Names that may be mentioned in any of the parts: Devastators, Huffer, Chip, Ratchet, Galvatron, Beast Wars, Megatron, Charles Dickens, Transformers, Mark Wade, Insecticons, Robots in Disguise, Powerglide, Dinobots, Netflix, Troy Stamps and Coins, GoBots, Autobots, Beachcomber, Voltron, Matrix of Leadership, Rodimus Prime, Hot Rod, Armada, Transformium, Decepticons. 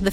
The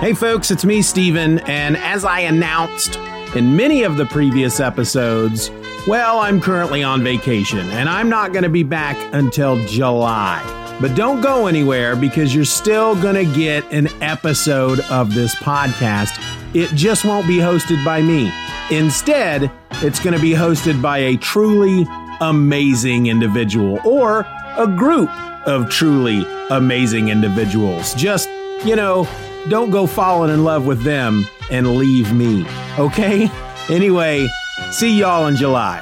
Hey folks, it's me, Steven, and as I announced in many of the previous episodes, well, I'm currently on vacation, and I'm not going to be back until July. But don't go anywhere, because you're still going to get an episode of this podcast. It just won't be hosted by me. Instead, it's going to be hosted by a truly amazing individual, or a group of truly amazing individuals. Just, you know, don't go falling in love with them and leave me, okay? Anyway, see y'all in July.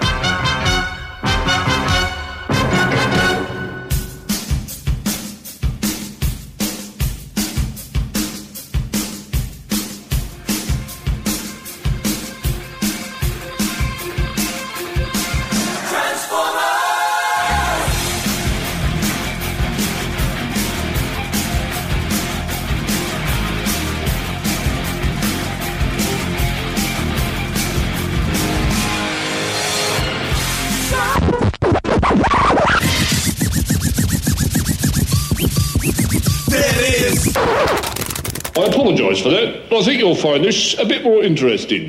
For that, I think you'll find this a bit more interesting.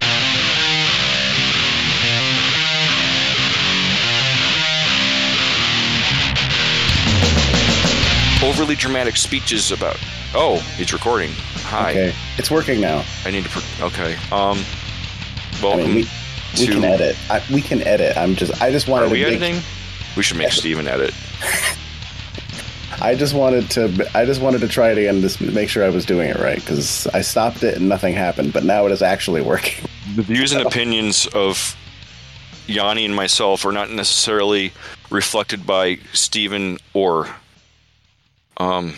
Overly dramatic speeches about, oh, it's recording. Hi. Okay. It's working now. I need to, okay. Welcome. I mean, we can edit. We can edit. I just wanted to editing? We should make Steven edit. I just wanted to try it again to make sure I was doing it right, because I stopped it and nothing happened, but now it is actually working. The views and opinions of Yanni and myself are not necessarily reflected by Steven or would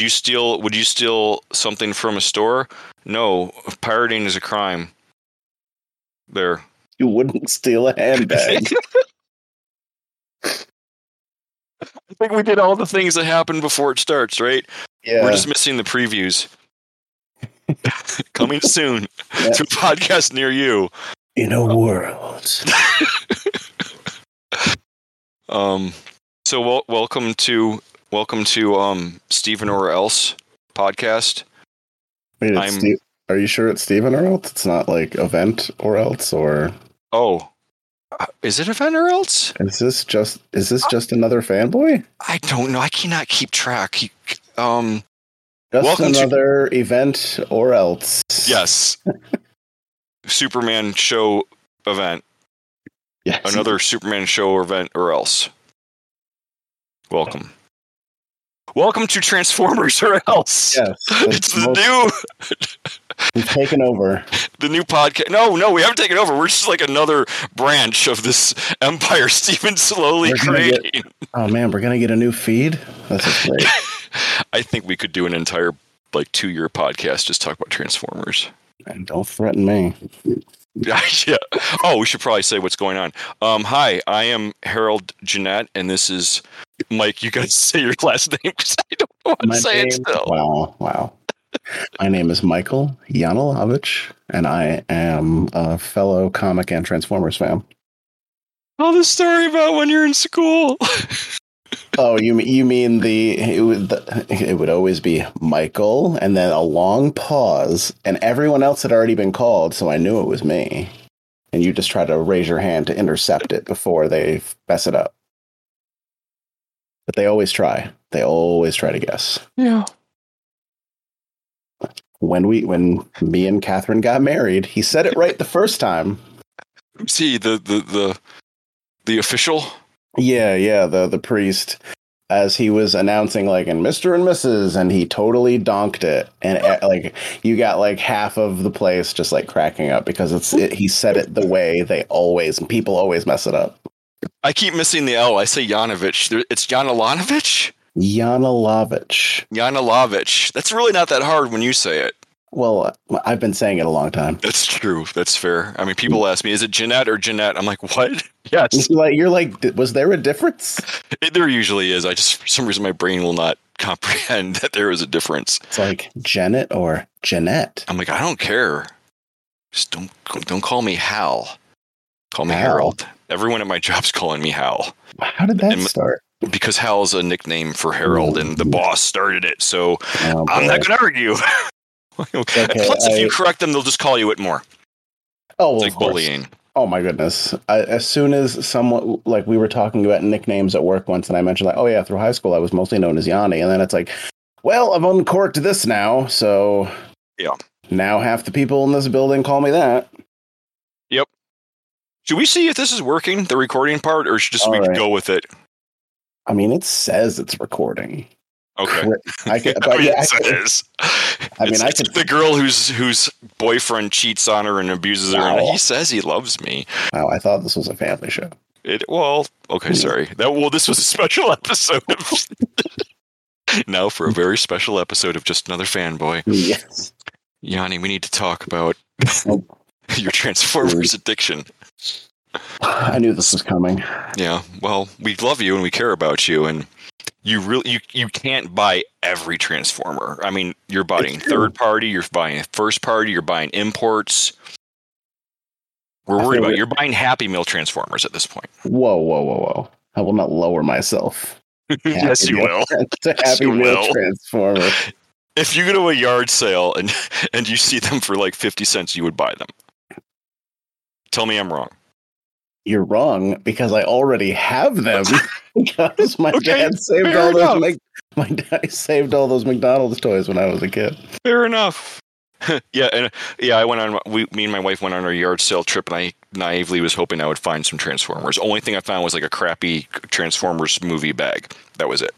you steal something from a store? No, pirating is a crime. There. You wouldn't steal a handbag. I think we did all the things that happened before it starts, right? Yeah. We're just missing the previews. Coming soon to a podcast near you. In a world. So welcome to Steven or Else podcast. Wait, are you sure it's Steven or Else? It's not like Event or Else or... Oh. Is it Event or Else? Is this just another fanboy? I don't know. I cannot keep track. Just another Event or Else. Yes. Superman show event. Yes. Another Superman show or event or else. Welcome. Welcome to Transformers or Else. Yes. It's We've taken over. The new podcast. No, we haven't taken over. We're just like another branch of this empire Steven's slowly creating. We're going to get a new feed? That's great. I think we could do an entire 2-year podcast just talk about Transformers. And don't threaten me. Yeah. Oh, we should probably say what's going on. Hi, I am Harold Jeannette, and this is Mike, you guys say your last name because I don't know how to say it still. Wow. My name is Michael Yanilovich, and I am a fellow comic and Transformers fan. Oh, the story about when you're in school. Oh, you mean it would always be Michael, and then a long pause, and everyone else had already been called, so I knew it was me. And you just try to raise your hand to intercept it before they mess it up. But they always try. They always try to guess. Yeah. When me and Catherine got married, he said it right the first time. See, the official? Yeah, the priest, as he was announcing, like, and Mr. and Mrs., and he totally donked it. And, like, you got, like, half of the place just, like, cracking up because he said it the way they always, and people always mess it up. I keep missing the L. I say Yanovich. It's Yanilovich? Yanilovich. That's really not that hard when you say it. Well, I've been saying it a long time. That's true. That's fair. I mean, people ask me, is it Jeanette or Jeanette? I'm like, what? Yes. You're like, was there a difference? There usually is. I just, for some reason, my brain will not comprehend that there is a difference. It's like Janet or Jeanette. I'm like, I don't care. Just don't call me Hal. Call me Harold. Everyone at my job's calling me Hal. How did that start? Because Hal's a nickname for Harold, and the boss started it. So I'm not going to argue. Okay, plus, if you correct them, they'll just call you it more. Oh, well, it's like bullying. Oh my goodness! As soon as someone, like, we were talking about nicknames at work once, and I mentioned, like, oh yeah, through high school I was mostly known as Yanni, and then it's like, well, I've uncorked this now, so yeah, now half the people in this building call me that. Yep. Should we see if this is working, the recording part, or should we go with it? I mean, it says it's recording. Okay. I mean, the girl whose boyfriend cheats on her and abuses her, and he says he loves me. Wow, I thought this was a family show. Sorry. This was a special episode. Now for a very special episode of Just Another Fanboy. Yes. Yanni, we need to talk about your Transformers addiction. I knew this was coming. Yeah. Well, we love you and we care about you, and you really you can't buy every Transformer. I mean, you're buying third party, you're buying first party, you're buying imports. We're worried about you're buying Happy Meal Transformers at this point. Whoa. I will not lower myself. Yes, you will. Happy Meal Transformer. If you go to a yard sale and you see them for like 50 cents, you would buy them. Tell me I'm wrong. You're wrong, because I already have them. Because my dad saved all those McDonald's toys when I was a kid. Fair enough. Yeah, I went on. Me and my wife went on our yard sale trip, and I naively was hoping I would find some Transformers. Only thing I found was like a crappy Transformers movie bag. That was it.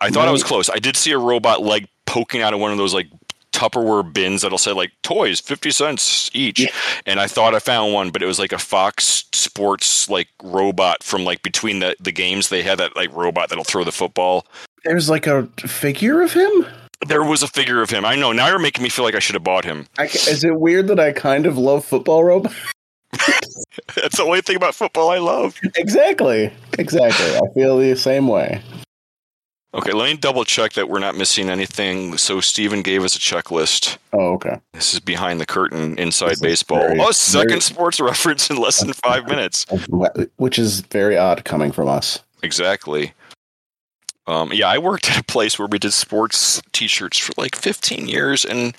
I thought I was close. I did see a robot leg poking out of one of those like Tupperware bins that'll say like toys 50 cents each, and I thought I found one, but it was like a Fox Sports like robot from like between the games. They had that like robot that'll throw the football. There's like a figure of him. There was a figure of him. I know, now you're making me feel like I should have bought him. Is it weird that I kind of love football robots? That's the only thing about football I love. Exactly. I feel the same way. Okay, let me double check that we're not missing anything. So Steven gave us a checklist. Oh, okay. This is behind the curtain, inside baseball. Second sports reference in less than 5 minutes. Which is very odd coming from us. Exactly. Yeah, I worked at a place where we did sports t-shirts for like 15 years, and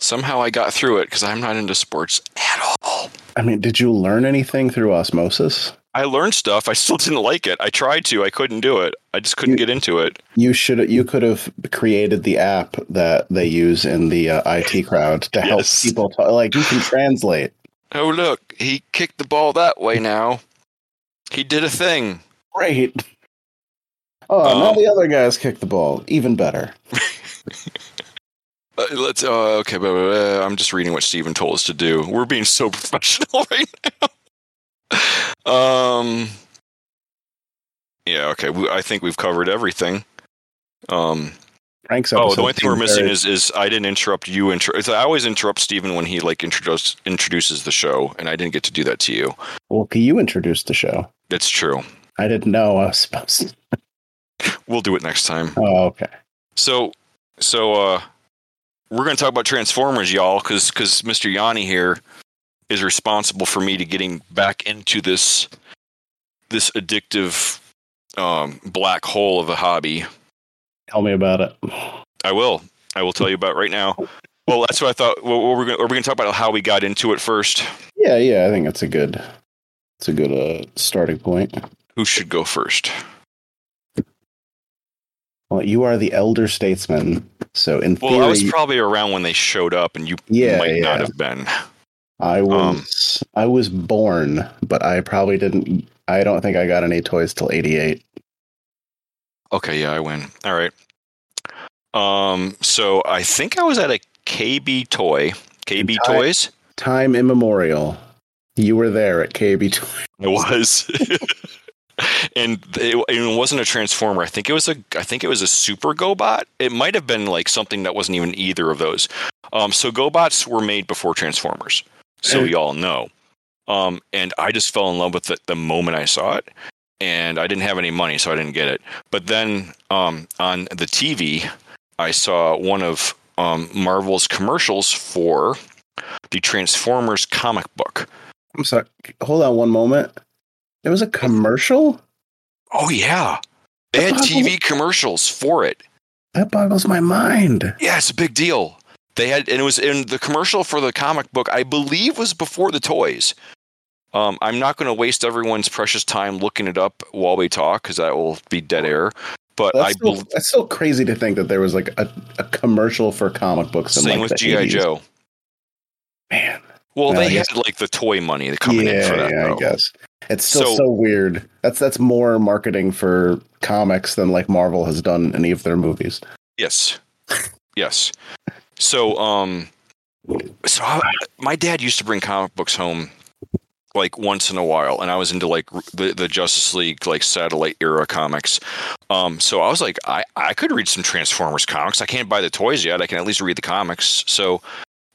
somehow I got through it because I'm not into sports at all. I mean, did you learn anything through osmosis? I learned stuff. I still didn't like it. I tried to. I couldn't do it. I just couldn't get into it. You could have created the app that they use in the IT crowd to help people talk. Like, you can translate. Oh, look. He kicked the ball that way now. He did a thing. Great. Oh, now the other guys kicked the ball. Even better. Let's. Okay, but I'm just reading what Steven told us to do. We're being so professional right now. Yeah, okay. I think we've covered everything. The only thing we're missing is I didn't interrupt you. I always interrupt Steven when he like introduces the show, and I didn't get to do that to you. Well, you introduced the show. That's true. I didn't know I was supposed to. We'll do it next time. Oh, okay. So we're going to talk about Transformers, y'all, because Mr. Yanni here is responsible for me to getting back into this addictive black hole of a hobby. Tell me about it. I will tell you about it right now. Well, that's what I thought. Well, are we going to talk about how we got into it first? Yeah, I think that's a good starting point. Who should go first? Well, you are the elder statesman, so in theory... Well, I was probably around when they showed up, and you might not have been. I was born, but I probably didn't... I don't think I got any toys till 88. Okay, yeah, I win. All right. So I think I was at a KB Toys. Time immemorial. You were there at KB Toys. I was. And it wasn't a Transformer. I think it was a Super GoBot. It might have been like something that wasn't even either of those. So GoBots were made before Transformers. So we all know. And I just fell in love with it the moment I saw it. And I didn't have any money, so I didn't get it. But then on the TV, I saw one of Marvel's commercials for the Transformers comic book. I'm sorry. Hold on one moment. There was a commercial? Oh, yeah. They had TV commercials for it. That boggles my mind. Yeah, it's a big deal. They had, and it was in the commercial for the comic book, I believe was before the toys. I'm not going to waste everyone's precious time looking it up while we talk, because that will be dead air. But that's still crazy to think that there was like a commercial for comic books. Same with G.I. Joe. Man. Well, they had like the toy money coming in for that. Yeah, I guess. It's still so weird. That's more marketing for comics than like Marvel has done in any of their movies. Yes. Yes. So my dad used to bring comic books home like once in a while, and I was into like the Justice League, like satellite era comics. So I was like, I could read some Transformers comics. I can't buy the toys yet. I can at least read the comics. So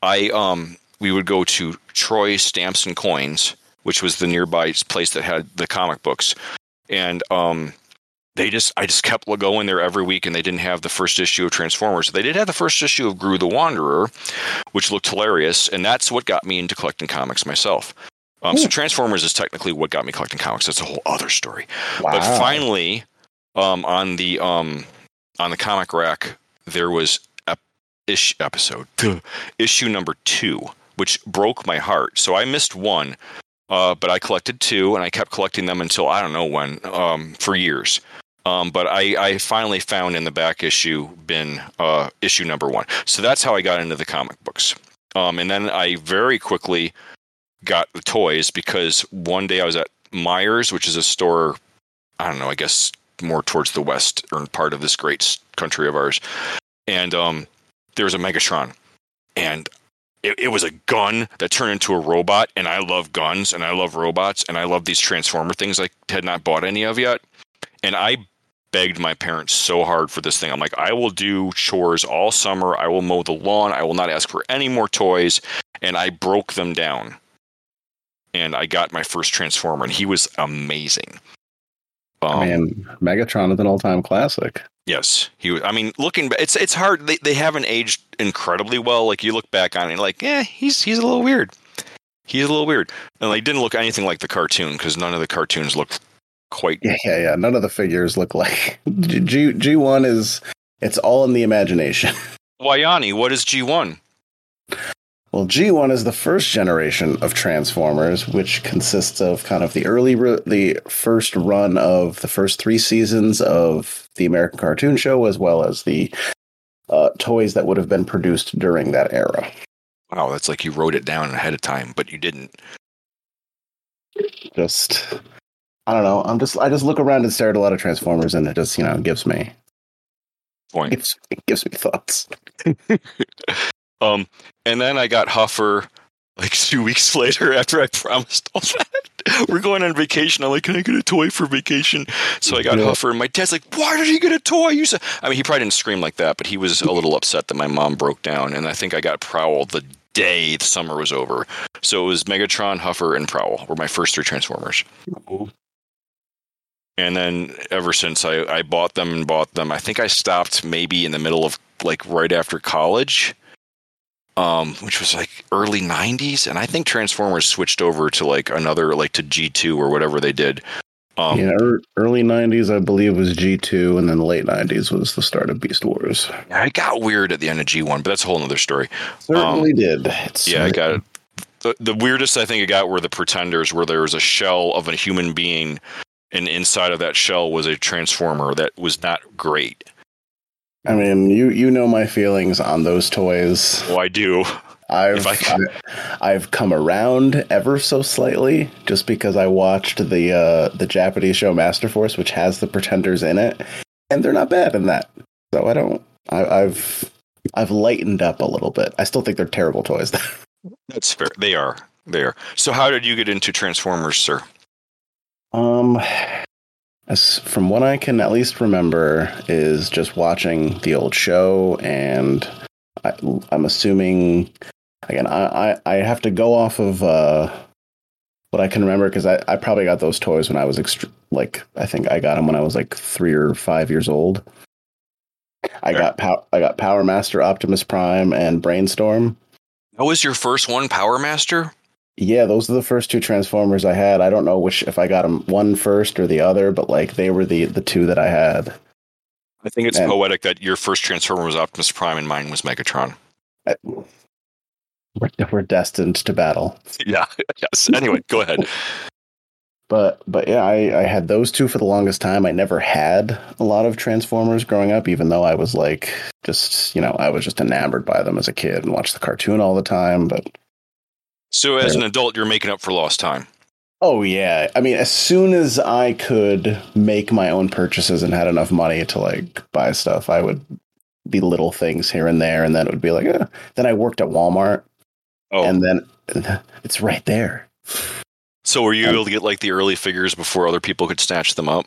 we would go to Troy Stamps and Coins, which was the nearby place that had the comic books. And I just kept going there every week, and they didn't have the first issue of Transformers. They did have the first issue of Gru the Wanderer, which looked hilarious, and that's what got me into collecting comics myself. So Transformers is technically what got me collecting comics. That's a whole other story. Wow. But finally, on the comic rack, there was issue number 2, which broke my heart. So I missed 1. But I collected 2, and I kept collecting them until I don't know when, for years. But I finally found in the back issue bin issue number 1. So that's how I got into the comic books. And then I very quickly got the toys, because one day I was at Meijer's, which is a store, I don't know, I guess more towards the western part of this great country of ours. And there was a Megatron. And It was a gun that turned into a robot, and I love guns, and I love robots, and I love these Transformer things I had not bought any of yet. And I begged my parents so hard for this thing. I'm like, I will do chores all summer. I will mow the lawn. I will not ask for any more toys. And I broke them down. And I got my first Transformer, and he was amazing. Megatron is an all-time classic. Yes, he was. I mean, looking back, it's hard. They haven't aged incredibly well. Like you look back on it, like, he's a little weird. He's a little weird, and they didn't look anything like the cartoon, because none of the cartoons looked quite. Yeah. None of the figures look like G1 is. It's all in the imagination. Why, Yanni, what is G1? Well, G1 is the first generation of Transformers, which consists of kind of the first run of the first 3 seasons of the American Cartoon Show, as well as the toys that would have been produced during that era. Wow, that's like you wrote it down ahead of time, but you didn't. I don't know. I just look around and stare at a lot of Transformers, and it just, gives me point. It gives me thoughts. And then I got Huffer like 2 weeks later after I promised all that. We're going on vacation. I'm like, can I get a toy for vacation? So I got Huffer, and my dad's like, why did you get a toy? He probably didn't scream like that, but he was a little upset that my mom broke down. And I think I got Prowl the day the summer was over. So it was Megatron, Huffer, and Prowl were my first 3 Transformers. Ooh. And then ever since I bought them and bought them, I think I stopped maybe in the middle of like right after college, which was like early 90s. And I think Transformers switched over to like another, like to G2 or whatever they did. Yeah, early 90s, I believe, was G2, and then late 90s was the start of Beast Wars. Yeah, it got weird at the end of G1, but that's a whole other story. Certainly did. I got it. The weirdest I think it got were the Pretenders, where there was a shell of a human being, and inside of that shell was a Transformer that was not great. I mean, you know my feelings on those toys. Oh, I do. I've come around ever so slightly just because I watched the Japanese show Master Force, which has the Pretenders in it, and they're not bad in that. So I've lightened up a little bit. I still think they're terrible toys. That's fair. They are. So how did you get into Transformers, sir? As from what I can at least remember is just watching the old show, and I'm assuming. Again, I have to go off of what I can remember, because I probably got those toys when I was I think I got them when I was like 3 or 5 years old. I got Power Master, Optimus Prime, and Brainstorm. That was your first one, Power Master? Yeah, those are the first two Transformers I had. I don't know which, if I got them one first or the other, but like they were the two that I had. I think it's poetic that your first Transformer was Optimus Prime and mine was Megatron. We're destined to battle. Yeah. Yes. Anyway, go ahead. But yeah, I had those two for the longest time. I never had a lot of Transformers growing up, even though I was like, just, you know, I was just enamored by them as a kid and watched the cartoon all the time. But so as an adult, you're making up for lost time. Oh, yeah. I mean, as soon as I could make my own purchases and had enough money to like buy stuff, I would be little things here and there. And then it would be like, then I worked at Walmart. Oh. And then it's right there. So were you able to get like the early figures before other people could snatch them up?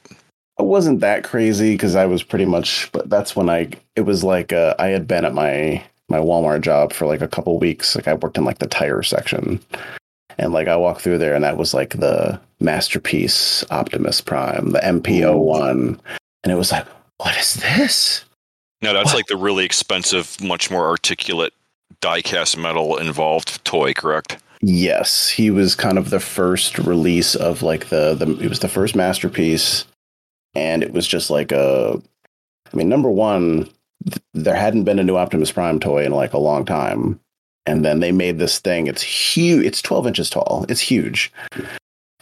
I wasn't that crazy because I was pretty much, but that's when I had been at my Walmart job for like a couple weeks. Like I worked in like the tire section, and like I walked through there and that was like the Masterpiece Optimus Prime, the MPO one. And it was like, what is this? No, that's like the really expensive, much more articulate die-cast metal involved toy, correct? Yes, he was kind of the first release of like it was the first Masterpiece, and it was just like number one, there hadn't been a new Optimus Prime toy in like a long time, and then they made this thing. It's huge. It's 12 inches tall. It's huge,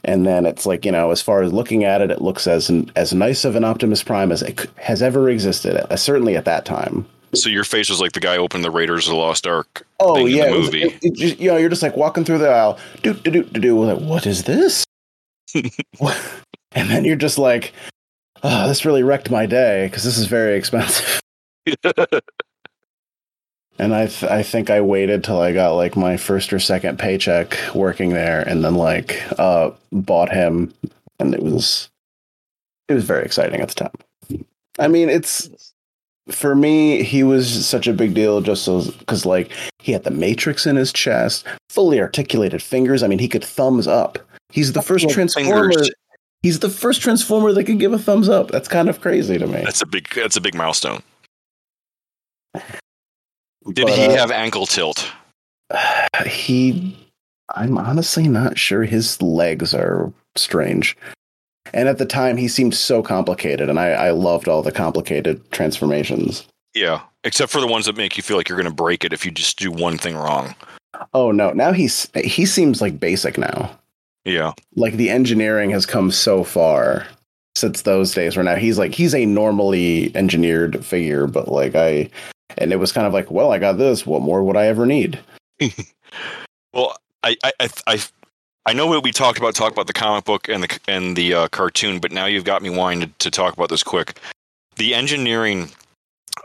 and then it's like, you know, as far as looking at it, it looks as nice of an Optimus Prime as it has ever existed, certainly at that time. So your face was like the guy opened the Raiders of the Lost Ark. Oh, thing, yeah, in the movie. You know, you're just like walking through the aisle. Do do do do do. Like, what is this? And then you're just like, oh, this really wrecked my day because this is very expensive. And I think I waited till I got like my first or second paycheck working there, and then like bought him, and it was very exciting at the time. I mean, for me, he was such a big deal just because, like, he had the Matrix in his chest, fully articulated fingers. I mean, he could thumbs up. He's the first Transformer. He's the first Transformer that could give a thumbs up. That's kind of crazy to me. That's a big milestone. Did he have ankle tilt? I'm honestly not sure. His legs are strange. And at the time, he seemed so complicated, and I loved all the complicated transformations. Yeah, except for the ones that make you feel like you're going to break it if you just do one thing wrong. Oh, no. Now he seems like basic now. Yeah. Like, the engineering has come so far since those days where now he's like, he's a normally engineered figure, but like and it was kind of like, well, I got this. What more would I ever need? Well, I know what we talked about the comic book and the cartoon, but now you've got me wanting to talk about this quick. The engineering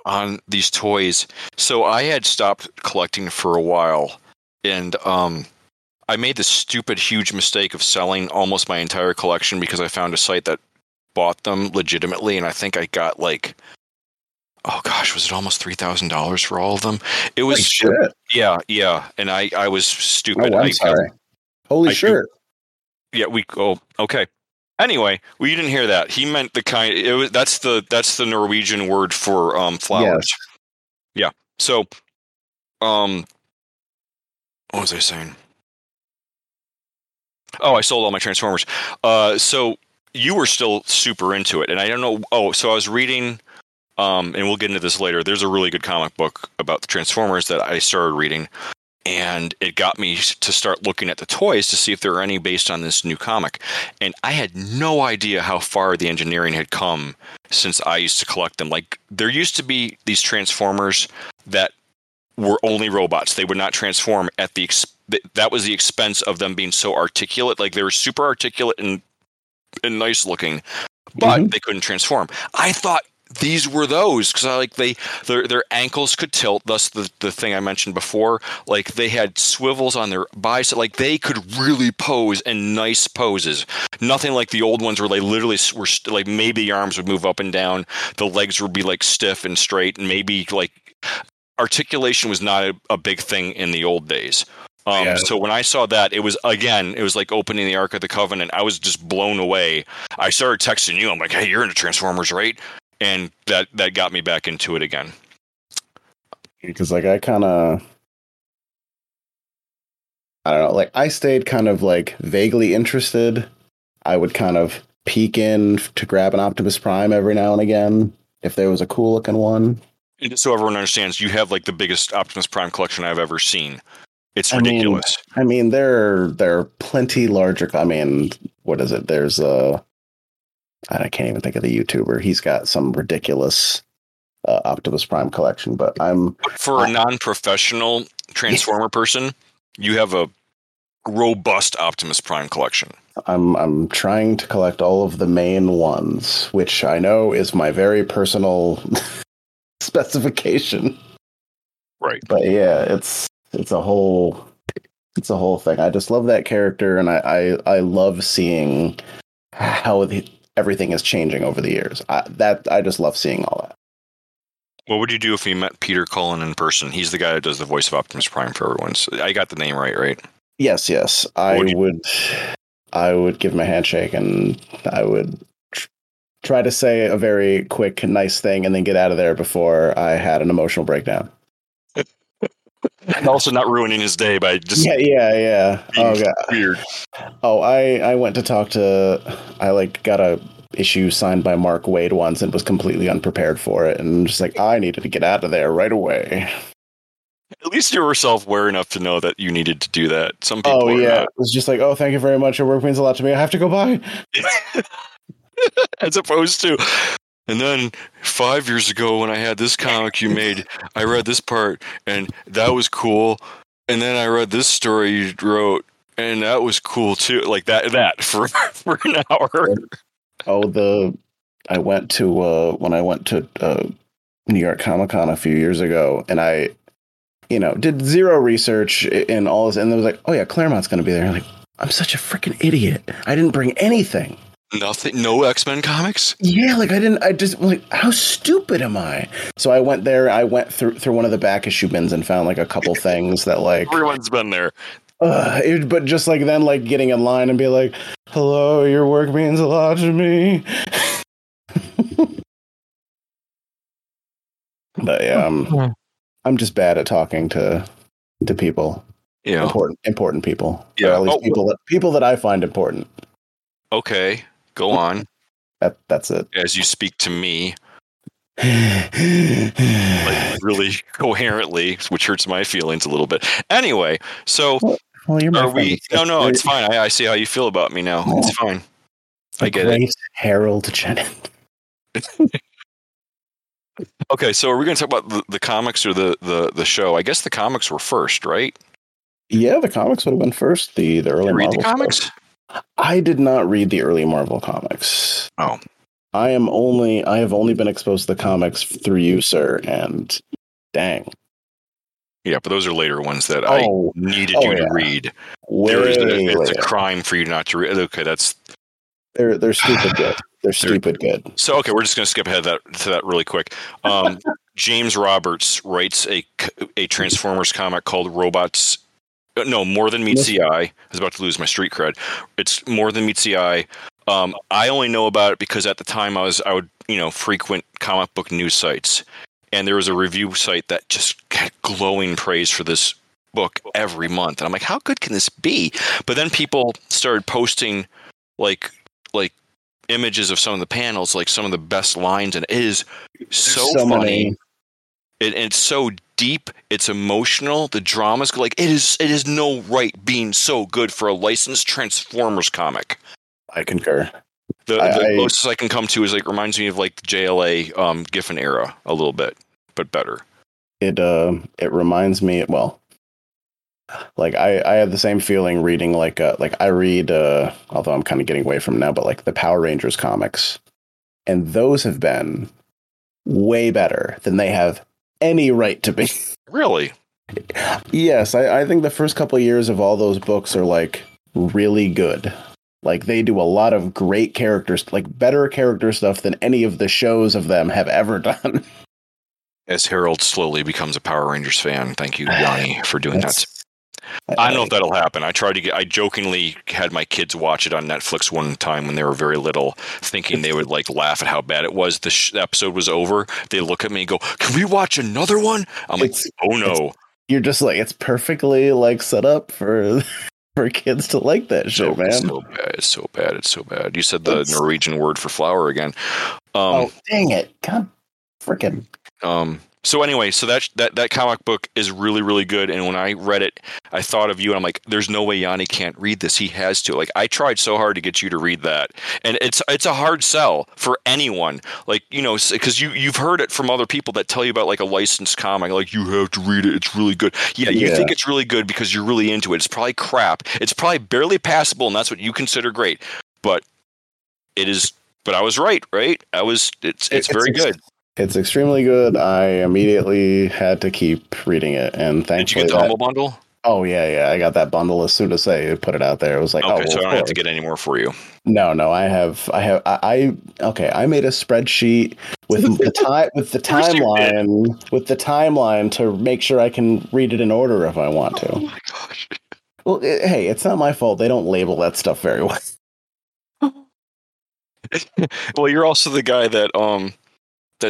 on these toys. So I had stopped collecting for a while, and I made this stupid, huge mistake of selling almost my entire collection because I found a site that bought them legitimately, and I think I got like, oh gosh, was it almost $3,000 for all of them? It was, shit. Yeah, and I was stupid. Oh, I'm sorry. Holy shit. Yeah, we... Oh, okay. Anyway, well, you didn't hear that. He meant the kind. It was that's the Norwegian word for flowers. Yes. Yeah. So, what was I saying? Oh, I sold all my Transformers. So you were still super into it, and I don't know. Oh, so I was reading, and we'll get into this later. There's a really good comic book about the Transformers that I started reading, and it got me to start looking at the toys to see if there were any based on this new comic. And I had no idea how far the engineering had come since I used to collect them. Like, there used to be these Transformers that were only robots. They would not transform at the that was the expense of them being so articulate. Like, they were super articulate and nice looking, but they couldn't transform. I thought these were those because their ankles could tilt. Thus the thing I mentioned before, like they had swivels on their bicep, like they could really pose in nice poses. Nothing like the old ones where they literally were like maybe the arms would move up and down, the legs would be like stiff and straight, and maybe like articulation was not a big thing in the old days. So when I saw that, it was like opening the Ark of the Covenant. I was just blown away. I started texting you. I'm like, hey, you're into Transformers, right? And that got me back into it again. Because I stayed kind of like vaguely interested. I would kind of peek in to grab an Optimus Prime every now and again if there was a cool looking one. And just so everyone understands, you have like the biggest Optimus Prime collection I've ever seen. It's ridiculous. I mean, there are plenty larger. I mean, what is it? There's I can't even think of the YouTuber. He's got some ridiculous Optimus Prime collection. But a non-professional Transformer person, you have a robust Optimus Prime collection. I'm trying to collect all of the main ones, which I know is my very personal specification. Right. But yeah, it's a whole thing. I just love that character, and I love seeing how everything is changing over the years. I just love seeing all that. What would you do if you met Peter Cullen in person? He's the guy that does the voice of Optimus Prime for everyone. So I got the name right? Yes. I would give him a handshake, and I would try to say a very quick, nice thing, and then get out of there before I had an emotional breakdown. And also not ruining his day by just oh god, weird. Oh, I went to talk to got a issue signed by Mark Wade once and was completely unprepared for it, and just like I needed to get out of there right away. At least you were self-aware enough to know that you needed to do that. Some people. Oh yeah, it was just like, oh, thank you very much. Your work means a lot to me. I have to go by. As opposed to. And then 5 years ago when I had this comic you made, I read this part, and that was cool. And then I read this story you wrote, and that was cool too. Like that for an hour. Oh, I went to New York Comic Con a few years ago, and I, did zero research in all this, and it was like, oh yeah, Claremont's going to be there. I'm like, I'm such a freaking idiot. I didn't bring anything. Nothing, no X-Men comics. Yeah, how stupid am I? So I went there. I went through one of the back issue bins and found a couple things that everyone's been there. But just then getting in line and be like, "Hello, your work means a lot to me." But yeah, I'm just bad at talking to people. Yeah, important people. Yeah, at least people that I find important. Okay. Go on. That's it. As you speak to me, really coherently, which hurts my feelings a little bit. Anyway, so you're my friend. No, it's fine. I see how you feel about me now. It's fine. I get it. Harold Jeannette. Okay, so are we going to talk about the comics or the show? I guess the comics were first, right? Yeah, the comics would have been first. The early Marvel the comics. Stuff. I did not read the early Marvel comics. Oh, I have only been exposed to the comics through you, sir. And dang. Yeah, but those are later ones that I needed you to read. It's a crime for you not to read. Okay, they're stupid good. They're stupid good. So okay, we're just gonna skip ahead to that really quick. James Roberts writes a Transformers comic called Robots. No, More Than Meets the Eye. I was about to lose my street cred. It's More Than Meets the Eye. I only know about it because at the time I would frequent comic book news sites, and there was a review site that just had glowing praise for this book every month, and I'm like, how good can this be? But then people started posting like images of some of the panels, like some of the best lines, and it is so funny. It's so deep. It's emotional. The drama's like it is no right being so good for a licensed Transformers comic. I concur. The closest I can come to is like reminds me of like the JLA Giffen era a little bit, but better. It reminds me. Well, like I had the same feeling reading I read although I'm kind of getting away from it now, but like the Power Rangers comics, and those have been way better than they have any right to be. Really? Yes, I think the first couple of years of all those books are like really good. Like they do a lot of great characters, like better character stuff than any of the shows of them have ever done. As Harold slowly becomes a Power Rangers fan, thank you, Yanni, for doing that. I don't know if that'll happen. I jokingly had my kids watch it on Netflix one time when they were very little, thinking they would like laugh at how bad it was. The episode was over. They look at me and go, "Can we watch another one?" I'm like, "Oh no!" You're just like, it's perfectly like set up for kids to like that shit, man. It's so bad. You said the Norwegian word for flower again. Oh dang it! God, freaking. So anyway, so that comic book is really, really good. And when I read it, I thought of you, and I'm like, "There's no way Yanni can't read this. He has to." Like, I tried so hard to get you to read that, and it's a hard sell for anyone. Like, because you've heard it from other people that tell you about like a licensed comic, like you have to read it. It's really good. Yeah, you think it's really good because you're really into it. It's probably crap. It's probably barely passable, and that's what you consider great. But it is. But I was right, right? I was. It's very good. It's extremely good. I immediately had to keep reading it, and thankfully, did you get the Humble Bundle? Oh yeah, I got that bundle as soon as they put it out there. It was like, okay, well, so I don't have to get any more for you. No, I made a spreadsheet with the timeline to make sure I can read it in order if I want to. Oh my gosh! Well, hey, it's not my fault. They don't label that stuff very well. Well, you're also the guy that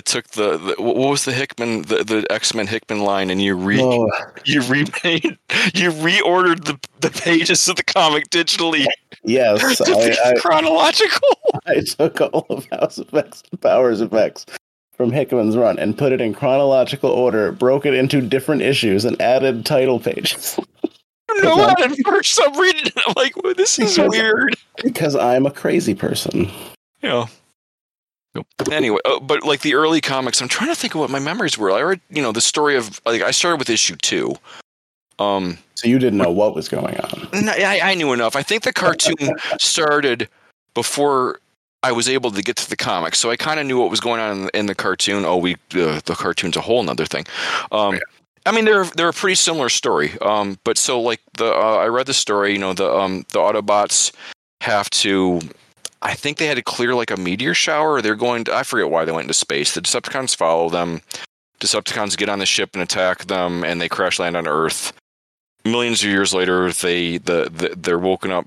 took the what was the Hickman the X-Men Hickman line, and you reordered the pages of the comic digitally. Yes, chronological. I took all of House of X and Powers of X from Hickman's run and put it in chronological order, broke it into different issues, and added title pages. No, at first I'm reading it. I'm like, well, this is weird because I'm a crazy person. Yeah. Anyway, but like the early comics, I'm trying to think of what my memories were. I read, the story of like I started with issue 2. So you didn't know what was going on. I knew enough. I think the cartoon started before I was able to get to the comics, so I kind of knew what was going on in the cartoon. Oh, the cartoon's a whole another thing. Yeah. I mean, they're a pretty similar story. But so like I read the story. The Autobots have to. I think they had to clear like a meteor shower. They're going to, I forget why they went into space. The Decepticons follow them. Decepticons get on the ship and attack them, and they crash land on Earth. Millions of years later, they're woken up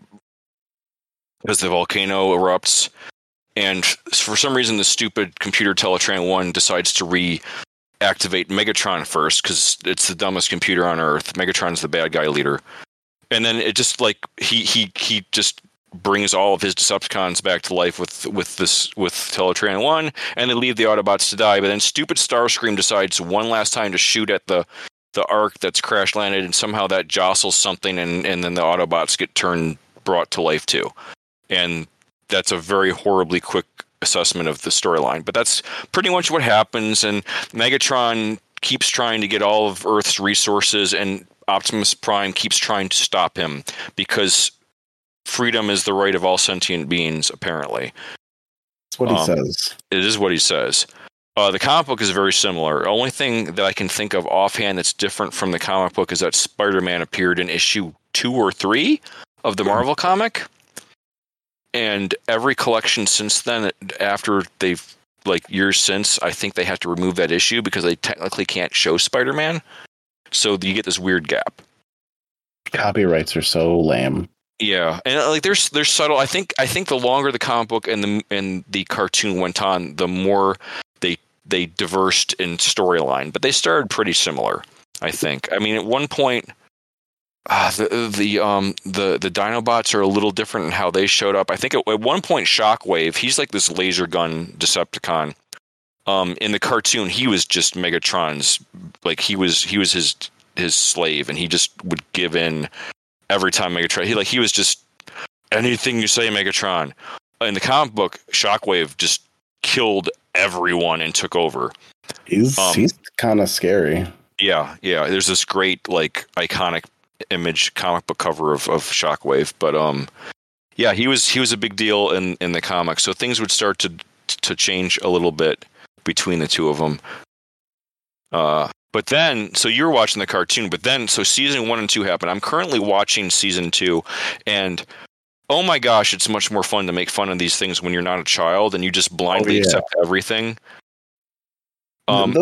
because the volcano erupts, and for some reason, the stupid computer Teletran 1 decides to reactivate Megatron first because it's the dumbest computer on Earth. Megatron's the bad guy leader, and then it just like he just brings all of his Decepticons back to life with Teletran 1, and they leave the Autobots to die. But then stupid Starscream decides one last time to shoot at the Ark that's crash landed, and somehow that jostles something, and then the Autobots get brought to life too. And that's a very horribly quick assessment of the storyline, but that's pretty much what happens. And Megatron keeps trying to get all of Earth's resources, and Optimus Prime keeps trying to stop him because freedom is the right of all sentient beings, apparently. That's what he says. It is what he says. The comic book is very similar. The only thing that I can think of offhand that's different from the comic book is that Spider-Man appeared in issue 2 or 3 of the Marvel comic. And every collection since then, after they've, like, years since, I think they have to remove that issue because they technically can't show Spider-Man. So you get this weird gap. Copyrights are so lame. Yeah, and like there's subtle. I think the longer the comic book and the cartoon went on, the more they diversed in storyline. But they started pretty similar, I think. I mean, at one point, the Dinobots are a little different in how they showed up. I think at one point, Shockwave, he's like this laser gun Decepticon. In the cartoon, he was just Megatron's, like he was his slave, and he just would give in. Every time Megatron, he was just anything you say, Megatron. In the comic book, Shockwave just killed everyone and took over. He's kind of scary. Yeah. There's this great iconic image comic book cover of Shockwave, but yeah, he was a big deal in the comics. So things would start to change a little bit between the two of them. But then, so you're watching the cartoon, but then, so season 1 and 2 happened. I'm currently watching season 2, and oh my gosh, it's much more fun to make fun of these things when you're not a child and you just blindly accept everything. Those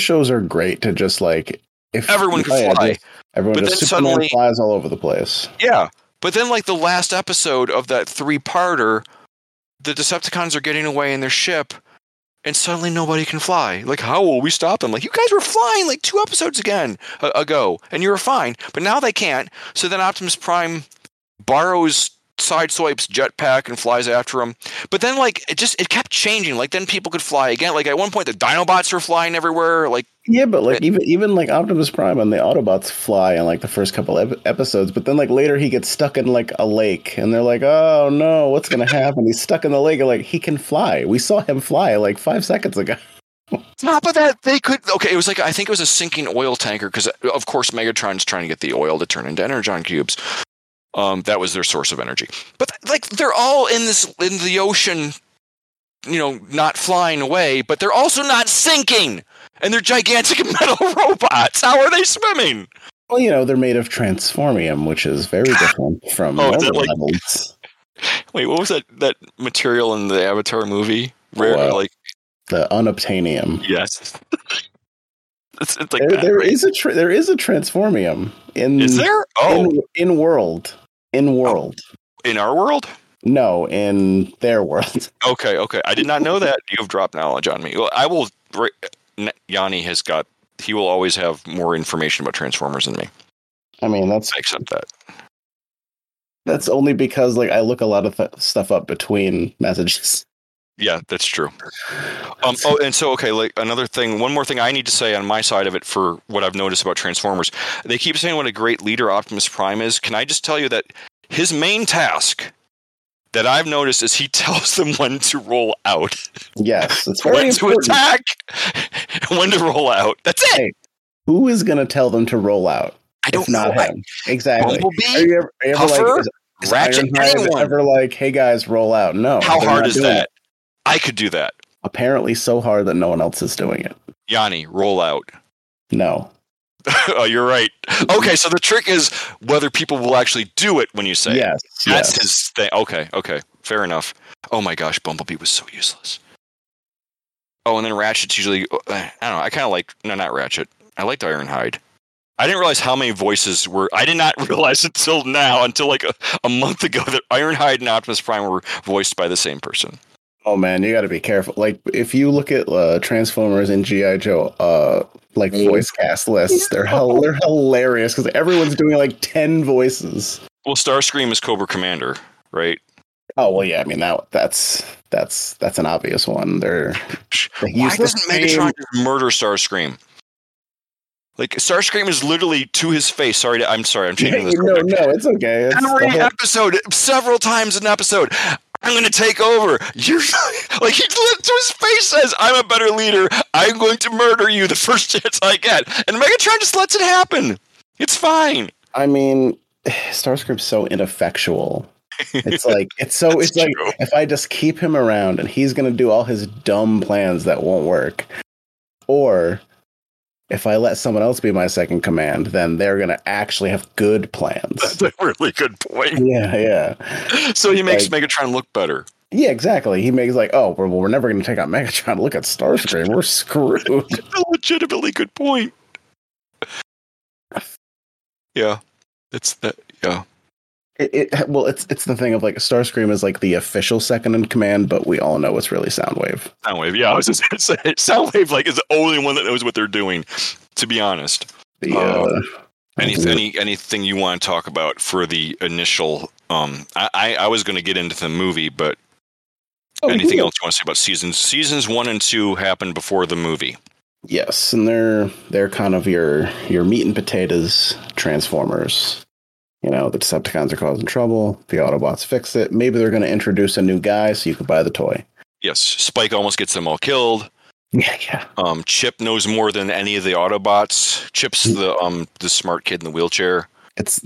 shows are great to just if everyone could fly, everyone just suddenly flies all over the place. Yeah, but then the last episode of that 3-parter, the Decepticons are getting away in their ship. And suddenly nobody can fly. How will we stop them? You guys were flying 2 episodes ago, and you were fine. But now they can't. So then Optimus Prime borrows Sideswipe's jetpack and flies after him. But then, it kept changing. Then people could fly again. At one point, the Dinobots were flying everywhere. Yeah, but even Optimus Prime and the Autobots fly in the first couple episodes. But then later he gets stuck in a lake, and they're oh no, what's gonna happen? He's stuck in the lake. And, he can fly. We saw him fly 5 seconds ago. Not but that they could. Okay, it was I think it was a sinking oil tanker because of course Megatron's trying to get the oil to turn into energon cubes. That was their source of energy. But they're all in the ocean, not flying away, but they're also not sinking. And they're gigantic metal robots. How are they swimming? Well, they're made of transformium, which is very different from normal levels. Wait, what was that material in the Avatar movie? Where the unobtainium. Yes. It's there is a transformium in. Is there? Oh, in world. In world. Oh, in our world? No, in their world. Okay. I did not know that. You've dropped knowledge on me. Well, I will. Yanni has got. He will always have more information about Transformers than me. I mean, I accept that. That's only because I look a lot of stuff up between messages. Yeah, that's true. Another thing, one more thing I need to say on my side of it for what I've noticed about Transformers. They keep saying what a great leader Optimus Prime is. Can I just tell you that his main task that I've noticed is he tells them when to roll out. Yes, it's very important. To attack, and when to roll out. That's it. Hey, who is going to tell them to roll out? I don't know. Not him. Exactly. Bumblebee, are you ever Huffer, is Ratchet, anyone ever hey guys, roll out? No. How hard is that? I could do that. Apparently, so hard that no one else is doing it. Yanni, roll out. No. Oh, you're right. Okay, so the trick is whether people will actually do it when you say it. That's his thing. Okay, fair enough. Oh my gosh, Bumblebee was so useless. Oh, and then Ratchet's usually, I don't know, I kind of not Ratchet. I liked Ironhide. I didn't realize how many voices were, I did not realize until a month ago that Ironhide and Optimus Prime were voiced by the same person. Oh man, you got to be careful. If you look at Transformers and G.I. Joe, voice cast lists, they're hilarious because everyone's doing 10 voices. Well, Starscream is Cobra Commander, right? Oh well, yeah. I mean that's an obvious one. Why doesn't Megatron just murder Starscream? Starscream is literally to his face. Sorry, I'm sorry, I'm changing this. No, it's okay. Every episode, several times an episode. I'm going to take over. You're he to his face says, I'm a better leader. I'm going to murder you the first chance I get. And Megatron just lets it happen. It's fine. I mean, Starscream's so ineffectual. It's true. If I just keep him around and he's going to do all his dumb plans that won't work. Or if I let someone else be my second command, then they're going to actually have good plans. That's a really good point. Yeah. So he makes Megatron look better. Yeah, exactly. He makes we're never going to take out Megatron. Look at Starscream. We're screwed. A legitimately good point. Yeah. It's that. Yeah. It's the thing of like Starscream is like the official second in command, but we all know it's really Soundwave. Soundwave, yeah. I was just gonna say Soundwave like is the only one that knows what they're doing, to be honest. Yeah. Anything you want to talk about for the initial? I was going to get into the movie, but anything else you want to say about seasons? Seasons 1 and 2 happened before the movie. Yes, and they're kind of your meat and potatoes Transformers. You know, the Decepticons are causing trouble. The Autobots fix it. Maybe they're going to introduce a new guy so you can buy the toy. Yes, Spike almost gets them all killed. Yeah. Chip knows more than any of the Autobots. Chip's the smart kid in the wheelchair. It's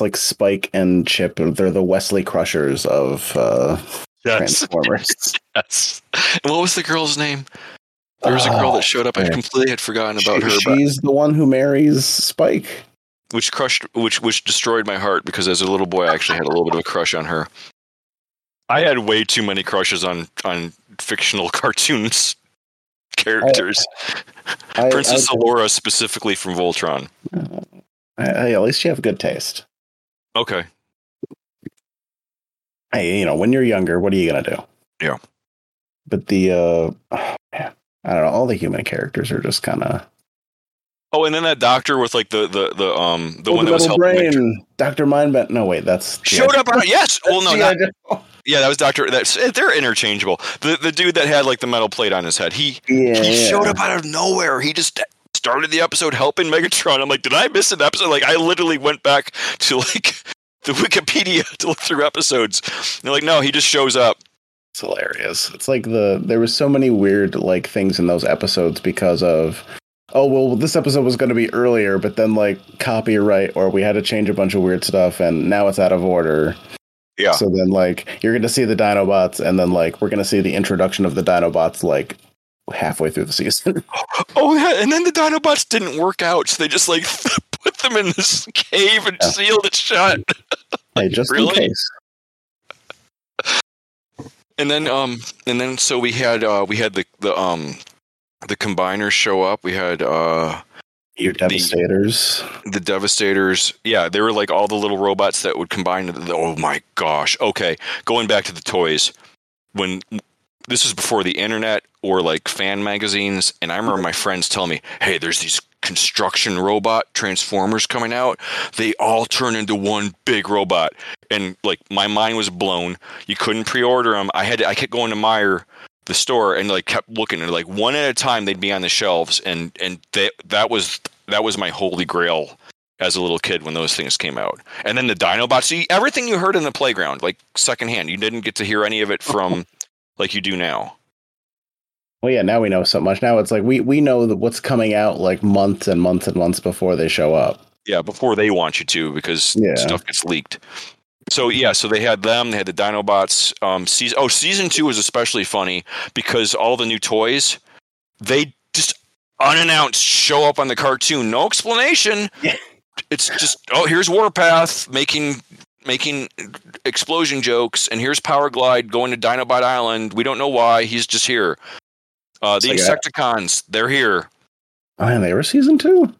like Spike and Chip. They're the Wesley Crushers of Transformers. Yes. And what was the girl's name? There was a girl that showed up. I completely had forgotten about her. She's the one who marries Spike, which destroyed my heart because as a little boy, I actually had a little bit of a crush on her. I had way too many crushes on fictional cartoons. Characters, Princess Allura specifically from Voltron. At least you have good taste. Okay. Hey, you know, when you're younger, what are you gonna do? Yeah. But I don't know. All the human characters are just kind of. Oh, and then that doctor with like the one that was helping Dr. Mindbender. No, wait, that's showed up. Yes. Well, no, not. Yeah, that was Dr. That's they're interchangeable. The dude that had like the metal plate on his head, he showed up out of nowhere. He just started the episode helping Megatron. I'm like, did I miss an episode? Like, I literally went back to like the Wikipedia to look through episodes. And they're like, no, he just shows up. It's hilarious. It's like there was so many weird like things in those episodes because of. Oh, well, this episode was going to be earlier, but then like copyright or we had to change a bunch of weird stuff and now it's out of order. Yeah. So then like you're going to see the Dinobots and then like we're going to see the introduction of the Dinobots like halfway through the season. Oh, yeah. And then the Dinobots didn't work out. So they just like put them in this cave and sealed it shut. Hey, just really? In case. And then so we had the Combiners show up. We had your Devastators. The Devastators. Yeah, they were like all the little robots that would combine. Oh my gosh. Okay, going back to the toys. When this was before the internet or like fan magazines, and I remember my friends telling me, "Hey, there's these construction robot Transformers coming out. They all turn into one big robot." And like my mind was blown. You couldn't pre-order them. I kept going to Meijer. The store and like kept looking and like one at a time they'd be on the shelves and that was my holy grail as a little kid when those things came out. And then the Dinobots, everything you heard in the playground like secondhand, you didn't get to hear any of it from like you do now. Well, yeah, now we know so much. Now it's like we know that what's coming out like months and months and months before they show up. Yeah, before they want you to because stuff gets leaked. So, yeah, so they had them. They had the Dinobots. Season 2 was especially funny because all the new toys, they just unannounced show up on the cartoon. No explanation. Yeah. It's just, oh, here's Warpath making explosion jokes, and here's Powerglide going to Dinobot Island. We don't know why. He's just here. The Insecticons, they're here. Oh, and they were Season 2?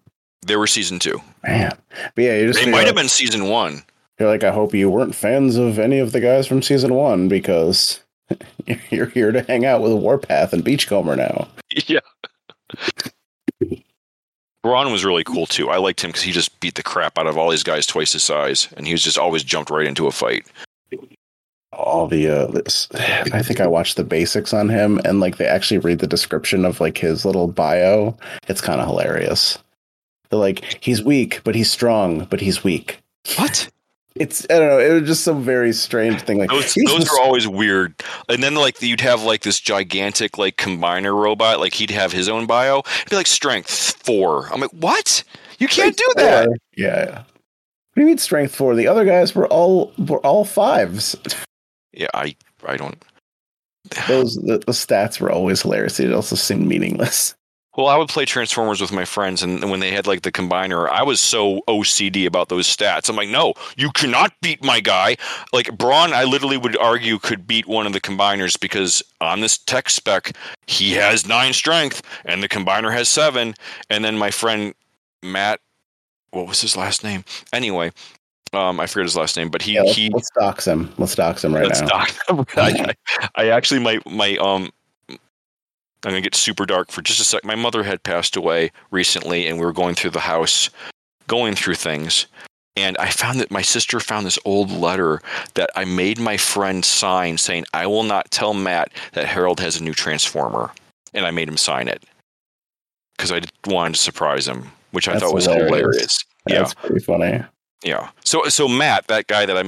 They were Season 2. Man. But yeah, they might have been Season 1. You're like, I hope you weren't fans of any of the guys from season 1 because you're here to hang out with Warpath and Beachcomber now. Yeah. Ron was really cool, too. I liked him because he just beat the crap out of all these guys twice his size, and he was just always jumped right into a fight. All the, I think I watched the basics on him, and like they actually read the description of like his little bio. It's kind of hilarious. They're like, he's weak, but he's strong, but he's weak. What? It's I don't know. It was just some very strange thing. Like those are always weird. And then like you'd have like this gigantic like Combiner robot. Like he'd have his own bio. It'd be like strength 4. I'm like, what? You can't do that. Yeah. What do you mean strength 4? The other guys were all 5s. Yeah, I don't. The stats were always hilarious. It also seemed meaningless. Well, I would play Transformers with my friends, and when they had like the Combiner, I was so OCD about those stats. I'm like, no, you cannot beat my guy. Like Brawn, I literally would argue could beat one of the Combiners because on this tech spec, he has 9 strength, and the Combiner has 7. And then my friend Matt, what was his last name? Anyway, I forget his last name, but he, yeah, let's dox him. Let's dox him right now. Dox him. I actually I'm gonna get super dark for just a sec. My mother had passed away recently, and we were going through the house, going through things, and I found that my sister found this old letter that I made my friend sign, saying, "I will not tell Matt that Harold has a new Transformer," and I made him sign it because I wanted to surprise him, which I thought was hilarious. That's pretty funny. Yeah. So Matt, that guy that I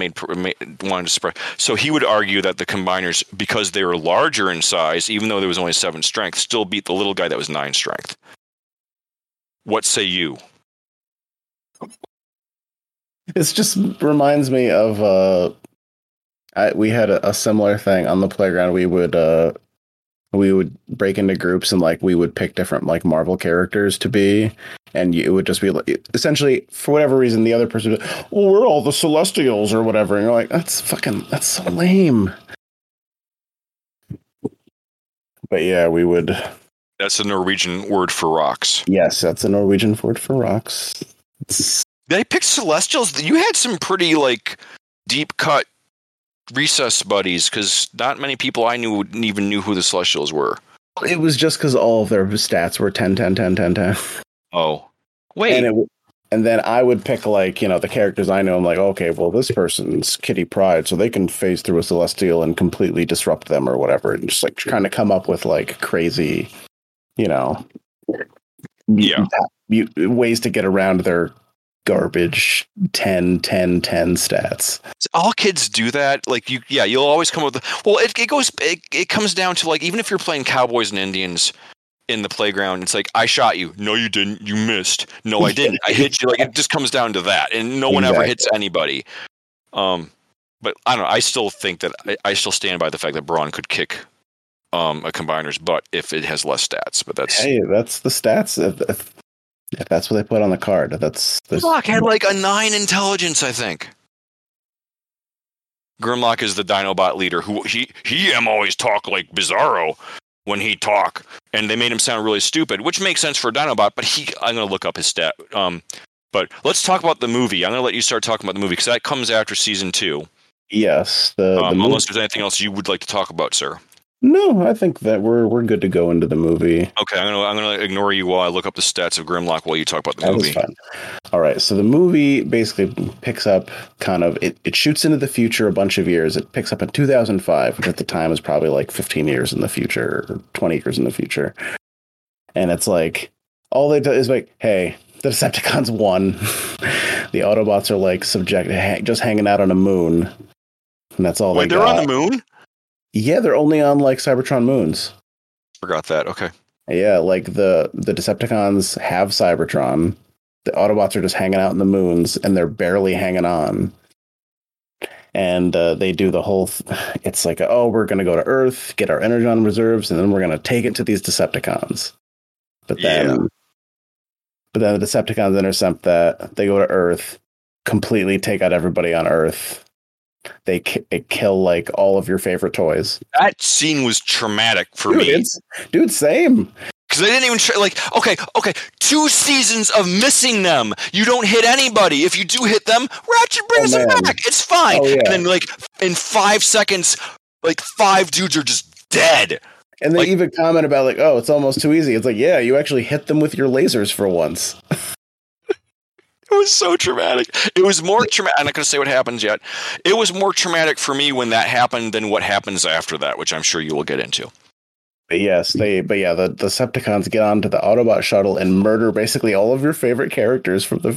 wanted to spread. So he would argue that the combiners, because they were larger in size, even though there was only 7 strength, still beat the little guy that was 9 strength. What say you? This just reminds me of we had a similar thing on the playground. We would break into groups and we would pick different Marvel characters to be, and it would just be essentially, for whatever reason, the other person would be, well, we're all the Celestials or whatever, and you're like, that's so lame. But yeah, we would. That's a Norwegian word for rocks. Yes, that's a Norwegian word for rocks. They picked Celestials. You had some pretty deep cut Recess buddies, because not many people I knew even knew who the Celestials were. It was just because all of their stats were 10, 10, 10, 10, 10. Oh, wait. And then I would pick, the characters I know. I'm like, okay, well, this person's Kitty Pryde, so they can phase through a Celestial and completely disrupt them or whatever. And just, trying to come up with, crazy, ways to get around their garbage 10 10 10 stats. All kids do that. You'll always come up with it comes down to even if you're playing Cowboys and Indians in the playground, it's I shot you. No, you didn't. You missed. No, I didn't. I hit you. It just comes down to that, and no one ever hits anybody. But I don't know. I still think that I still stand by the fact that Braun could kick a combiner's butt if it has less stats. But that's the stats. If that's what they put on the card, Grimlock had a 9 intelligence, I think. Grimlock is the Dinobot leader who he always talk like Bizarro when he talk, and they made him sound really stupid, which makes sense for a Dinobot. But I'm gonna look up his stat. But let's talk about the movie. I'm gonna let you start talking about the movie because that comes after season 2. Yes. The unless there's anything else you would like to talk about, sir. No, I think that we're good to go into the movie. Okay, I'm gonna ignore you while I look up the stats of Grimlock while you talk about the movie. That was fun. All right, so the movie basically picks up it shoots into the future a bunch of years. It picks up in 2005, which at the time is probably 15 years in the future, or 20 years in the future. And it's all they do is hey, the Decepticons won. The Autobots are just hanging out on a moon, and that's all. Wait, they're on the moon? Yeah, they're only on Cybertron moons. Forgot that. Okay. Yeah, the Decepticons have Cybertron. The Autobots are just hanging out in the moons, and they're barely hanging on. And they do the whole. It's we're gonna go to Earth, get our energon reserves, and then we're gonna take it to these Decepticons. But then the Decepticons intercept that. They go to Earth, completely take out everybody on Earth. They kill all of your favorite toys. That scene was traumatic for me. Dude, same. Because I didn't even try. Okay, 2 seasons of missing them. You don't hit anybody. If you do hit them, Ratchet brings them back. It's fine. Oh, yeah. And then in 5 seconds, 5 dudes are just dead. And they even comment about oh, it's almost too easy. It's yeah, you actually hit them with your lasers for once. It was so traumatic. It was more traumatic. I'm not going to say what happens yet. It was more traumatic for me when that happened than what happens after that, which I'm sure you will get into. Yes, the Decepticons get onto the Autobot shuttle and murder basically all of your favorite characters from the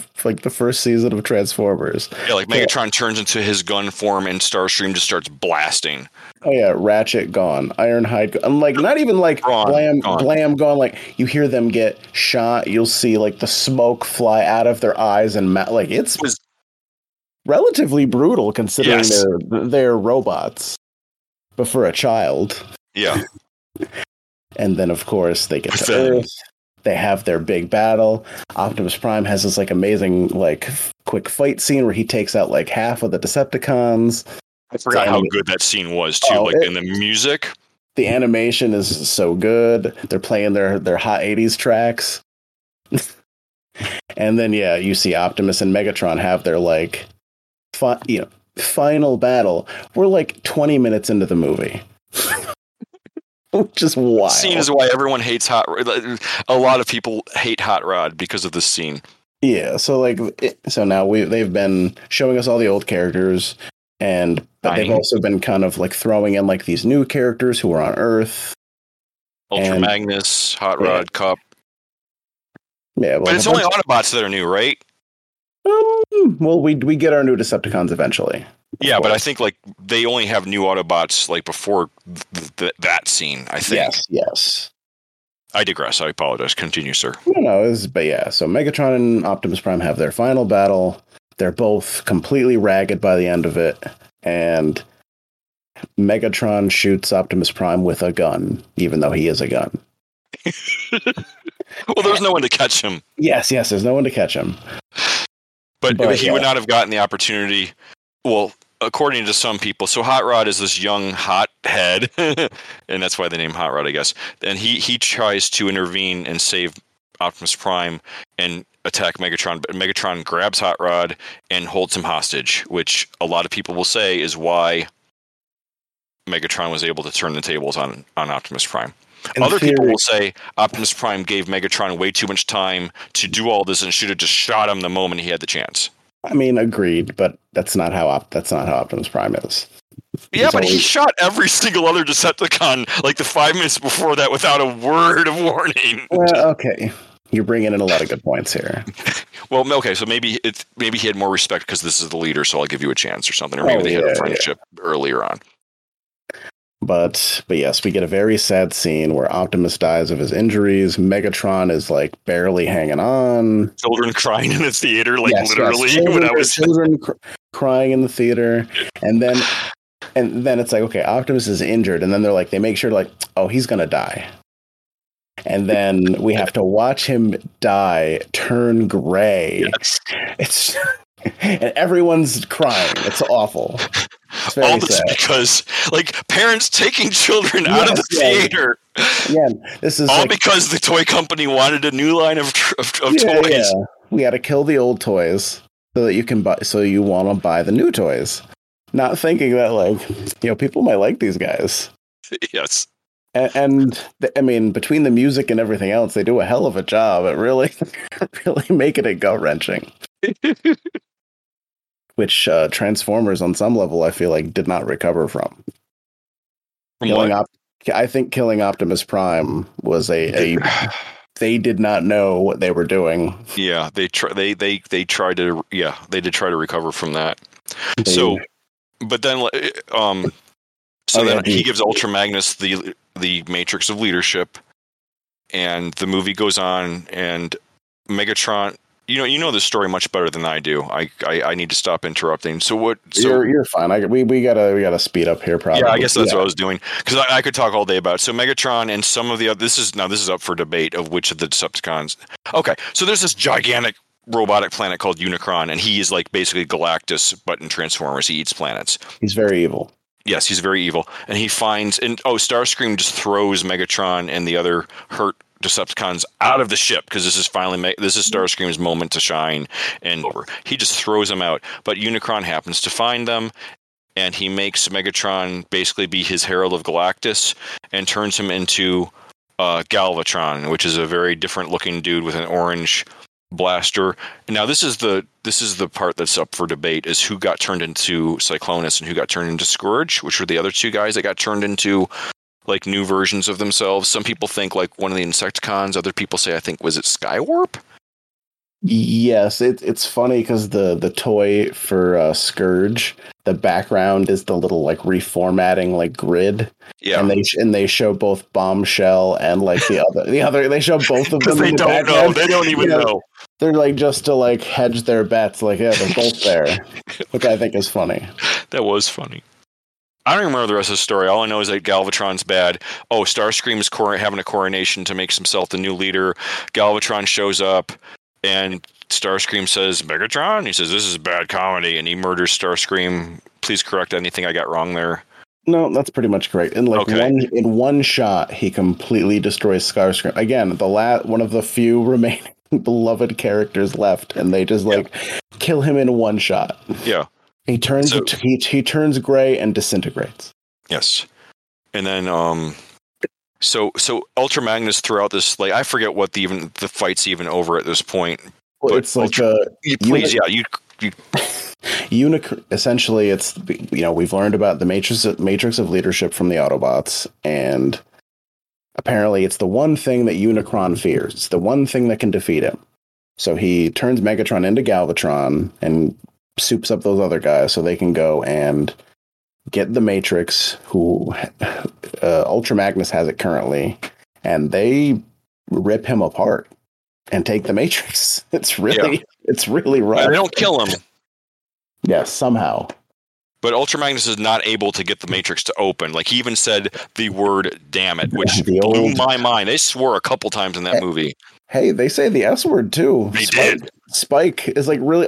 first season of Transformers. Yeah, Megatron turns into his gun form and Starscream just starts blasting. Oh yeah, Ratchet gone, Ironhide gone. I'm not even Braun, blam gone. You hear them get shot, you'll see the smoke fly out of their eyes and it's relatively brutal considering they're robots, but for a child. Yeah. And then, of course, they get to Earth. They have their big battle. Optimus Prime has this amazing quick fight scene where he takes out half of the Decepticons. I forgot how good that scene was too. And the music, the animation is so good. They're playing their hot 80s tracks. And then, you see Optimus and Megatron have their final battle, we're like 20 minutes into the movie. Which is wild. Seems why everyone hates Hot Rod. A lot of people hate Hot Rod because of this scene. Yeah, so now they've been showing us all the old characters, but they've also been kind of like throwing in like these new characters who are on Earth. Ultra Magnus, Hot Rod, Cop. Yeah, but it's only Autobots that are new, right? Well, we get our new Decepticons eventually. Yeah, but I think like they only have new Autobots like before that scene, I think. Yes. I digress. I apologize. Continue, sir. So Megatron and Optimus Prime have their final battle. They're both completely ragged by the end of it, and Megatron shoots Optimus Prime with a gun, even though he is a gun. Well, there's no one to catch him. Yes, there's no one to catch him. But he would not have gotten the opportunity. Well, according to some people, so Hot Rod is this young hot head, and that's why they name Hot Rod, I guess. And he tries to intervene and save Optimus Prime and attack Megatron, but Megatron grabs Hot Rod and holds him hostage, which a lot of people will say is why Megatron was able to turn the tables on Optimus Prime. Other people will say Optimus Prime gave Megatron way too much time to do all this and should have just shot him the moment he had the chance. I mean, agreed, but that's not how Optimus Prime is. Yeah, but he shot every single other Decepticon like the 5 minutes before that without a word of warning. Well, okay. You're bringing in a lot of good points here. Well, okay, so maybe he had more respect because this is the leader, so I'll give you a chance or something. Or maybe they had a friendship earlier on. But yes, we get a very sad scene where Optimus dies of his injuries. Megatron is like barely hanging on. Children crying in the theater, literally. Yes. Children crying in the theater, and then it's like, okay, Optimus is injured, and then they're like, they make sure like, oh, he's gonna die. And then we have to watch him die, turn gray. Yes. And everyone's crying. It's awful. It's all this sad. Because like parents taking children out of the theater. Yeah, this is all because the toy company wanted a new line of toys. Yeah. We had to kill the old toys so that you can buy. So you want to buy the new toys, not thinking that people might like these guys. Yes. And between the music and everything else, they do a hell of a job at really making it gut wrenching. Which Transformers, on some level, I feel like did not recover from. I think killing Optimus Prime was a they did not know what they were doing. Yeah, they did try to recover from that. He gives Ultra Magnus the Matrix of Leadership, and the movie goes on, and Megatron. You know this story much better than I do. I need to stop interrupting. So what? So, you're fine. We gotta speed up here. Probably. Yeah, I guess that's what I was doing because I could talk all day about it. So Megatron and some of the other. This is up for debate of which of the Decepticons. Okay, so there's this gigantic robotic planet called Unicron, and he is like basically Galactus, but in Transformers, he eats planets. He's very evil. Yes, he's very evil, and he finds Starscream just throws Megatron and the other hurt Decepticons out of the ship because this is Starscream's moment to shine, and he just throws them out. But Unicron happens to find them, and he makes Megatron basically be his Herald of Galactus and turns him into Galvatron, which is a very different looking dude with an orange blaster. Now this is the part that's up for debate is who got turned into Cyclonus and who got turned into Scourge, which were the other two guys that got turned into like new versions of themselves. Some people think like one of the Insecticons. Other people say, I think, was it Skywarp? Yes, it's funny because the toy for Scourge, the background is the little like reformatting like grid. Yeah, and they show both Bombshell and like the other. They show both of them. They don't know. They don't even know. They're like just to like hedge their bets. Like yeah, they're both there, which I think is funny. That was funny. I don't remember the rest of the story. All I know is that Galvatron's bad. Oh, Starscream is having a coronation to make himself the new leader. Galvatron shows up, and Starscream says, Megatron? He says, this is bad comedy, and he murders Starscream. Please correct anything I got wrong there. No, that's pretty much correct. In one shot, he completely destroys Starscream. Again, one of the few remaining beloved characters left, and they just kill him in one shot. Yeah. He turns he turns gray and disintegrates. Yes. And then so Ultra Magnus throughout this, like, I forget what the fight's even over at this point. Well, it's Unicron. Essentially, it's, you know, we've learned about the Matrix of Leadership from the Autobots, and apparently it's the one thing that Unicron fears. It's the one thing that can defeat him. So he turns Megatron into Galvatron and soups up those other guys so they can go and get the Matrix, who Ultra Magnus has it currently, and they rip him apart and take the Matrix. It's really rough. Yeah, they don't kill him. Yeah, somehow. But Ultra Magnus is not able to get the Matrix to open. Like, he even said the word "damn it," which blew my mind. They swore a couple times in that movie. Hey, they say the S word too. They did. Spike is like really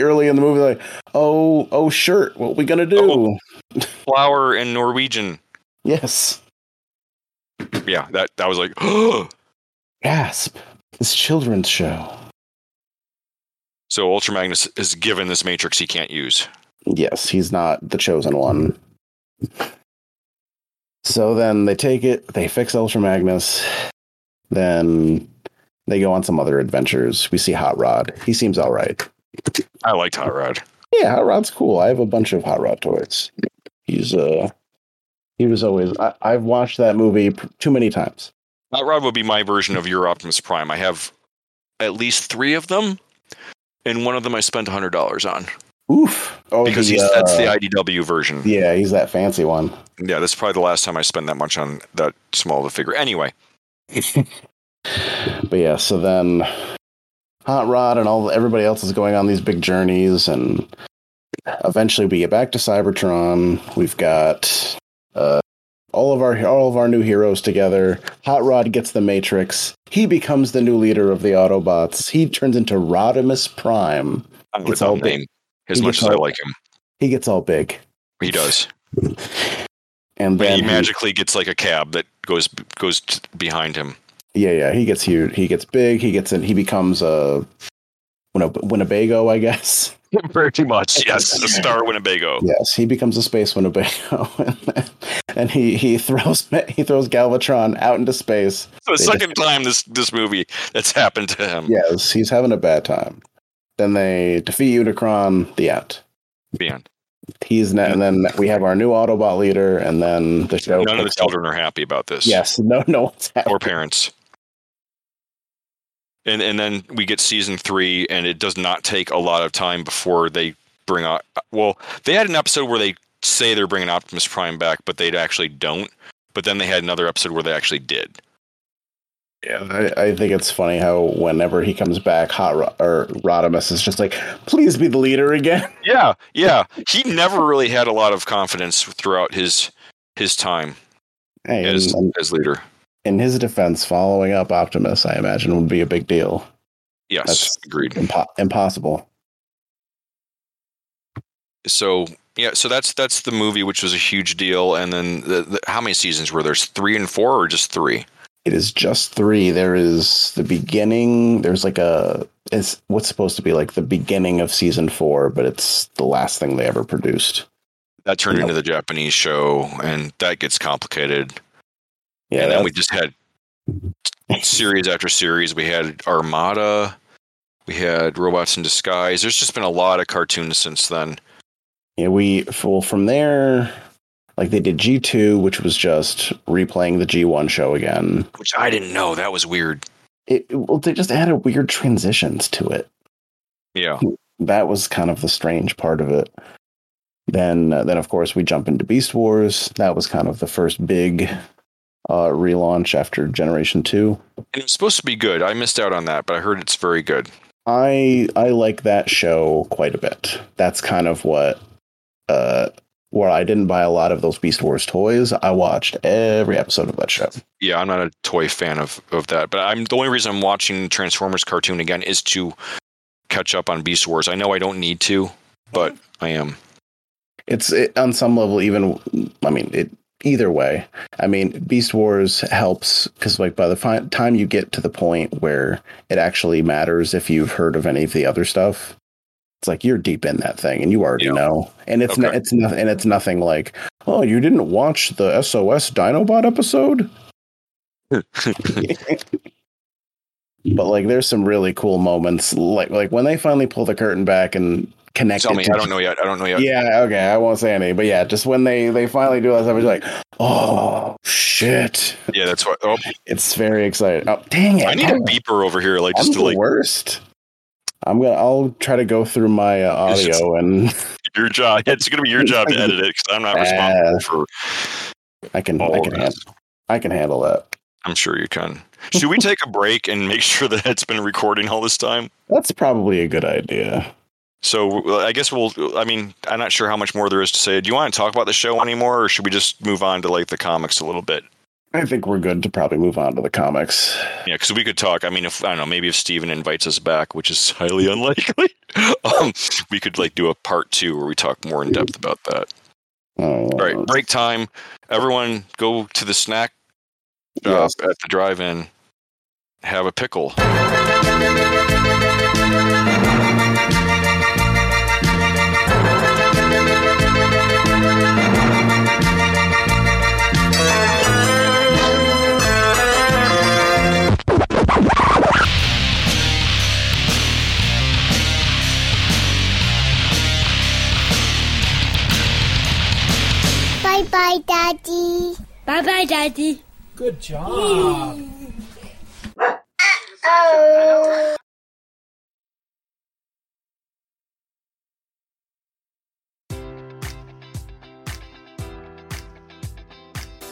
early in the movie, like, oh shirt, what we gonna do? Oh, flower in Norwegian. Yes. Yeah, that was like gasp. This children's show. So Ultra Magnus is given this Matrix he can't use. Yes, he's not the chosen one. So then they take it, they fix Ultra Magnus, then they go on some other adventures. We see Hot Rod. He seems all right. I liked Hot Rod. Yeah, Hot Rod's cool. I have a bunch of Hot Rod toys. He's he was always... I've watched that movie too many times. Hot Rod would be my version of your Optimus Prime. I have at least 3 of them, and one of them I spent $100 on. Oof! Oh, because that's the IDW version. Yeah, he's that fancy one. Yeah, that's probably the last time I spent that much on that small of a figure. Anyway. But yeah, so then Hot Rod and everybody else is going on these big journeys, and eventually we get back to Cybertron. We've got all of our new heroes together. Hot Rod gets the Matrix. He becomes the new leader of the Autobots. He turns into Rodimus Prime. It's all big. As much as I like him, he gets all big. He does. And then he magically gets like a cab that goes behind him. Yeah, he gets huge. He gets big. He gets in. He becomes a Winnebago, I guess. Pretty much, yes. A star Winnebago. Yes, he becomes a space Winnebago, and he throws Galvatron out into space. So the second time this movie that's happened to him. Yes, he's having a bad time. Then they defeat Unicron. The end. The end. He's not, and then we have our new Autobot leader, and then the show. None of the children are happy about this. Yes, no one's happy. Or parents. And then we get season 3, and it does not take a lot of time before they bring out. Well, they had an episode where they say they're bringing Optimus Prime back, but they actually don't. But then they had another episode where they actually did. Yeah, I think it's funny how whenever he comes back, Rodimus is just like, please be the leader again. Yeah. He never really had a lot of confidence throughout his time as leader. In his defense, following up Optimus, I imagine, would be a big deal. Yes, that's agreed. Impossible. So, yeah, so that's the movie, which was a huge deal. And then how many seasons were there? 3 and 4 or just 3? It is just 3. There is the beginning. There's like it's what's supposed to be like the beginning of season 4, but it's the last thing they ever produced. That turned into the Japanese show, and that gets complicated. Yeah. And then we just had series after series. We had Armada. We had Robots in Disguise. There's just been a lot of cartoons since then. Yeah, from there. Like, they did G2, which was just replaying the G1 show again. Which I didn't know. That was weird. They just added weird transitions to it. Yeah. That was kind of the strange part of it. Then of course, we jump into Beast Wars. That was kind of the first big relaunch after Generation 2. And it was supposed to be good. I missed out on that, but I heard it's very good. I like that show quite a bit. That's kind of what... where I didn't buy a lot of those Beast Wars toys. I watched every episode of that show. Yeah, I'm not a toy fan of that, but the only reason I'm watching Transformers cartoon again is to catch up on Beast Wars. I know I don't need to, but I am. It's on some level, even, I mean, either way. I mean, Beast Wars helps because, like, by the time you get to the point where it actually matters if you've heard of any of the other stuff, It's like you're deep in that thing and you already know. And it's it's nothing like, oh, you didn't watch the SOS Dinobot episode? But like there's some really cool moments like when they finally pull the curtain back and connect. Tell me, I don't know yet. Yeah, okay, I won't say any, but yeah, just when they finally do that, I was like, oh shit. Yeah, that's what it's very exciting. Oh dang it. I need a beeper over here, like just to like worst. I'll try to go through my audio and your job. It's going to be your job to edit it because I'm not responsible for. I can handle that. I'm sure you can. Should we take a break and make sure that it's been recording all this time? That's probably a good idea. So I guess I'm not sure how much more there is to say. Do you want to talk about the show anymore, or should we just move on to like the comics a little bit? I think we're good to probably move on to the comics. Yeah, because we could talk. I mean, maybe if Steven invites us back, which is highly unlikely, we could like do a part 2 where we talk more in depth about that. All right, break time. Everyone go to the snack shop at the drive-in. Have a pickle. Bye-bye, Daddy. Bye-bye, Daddy. Good job. Uh-oh.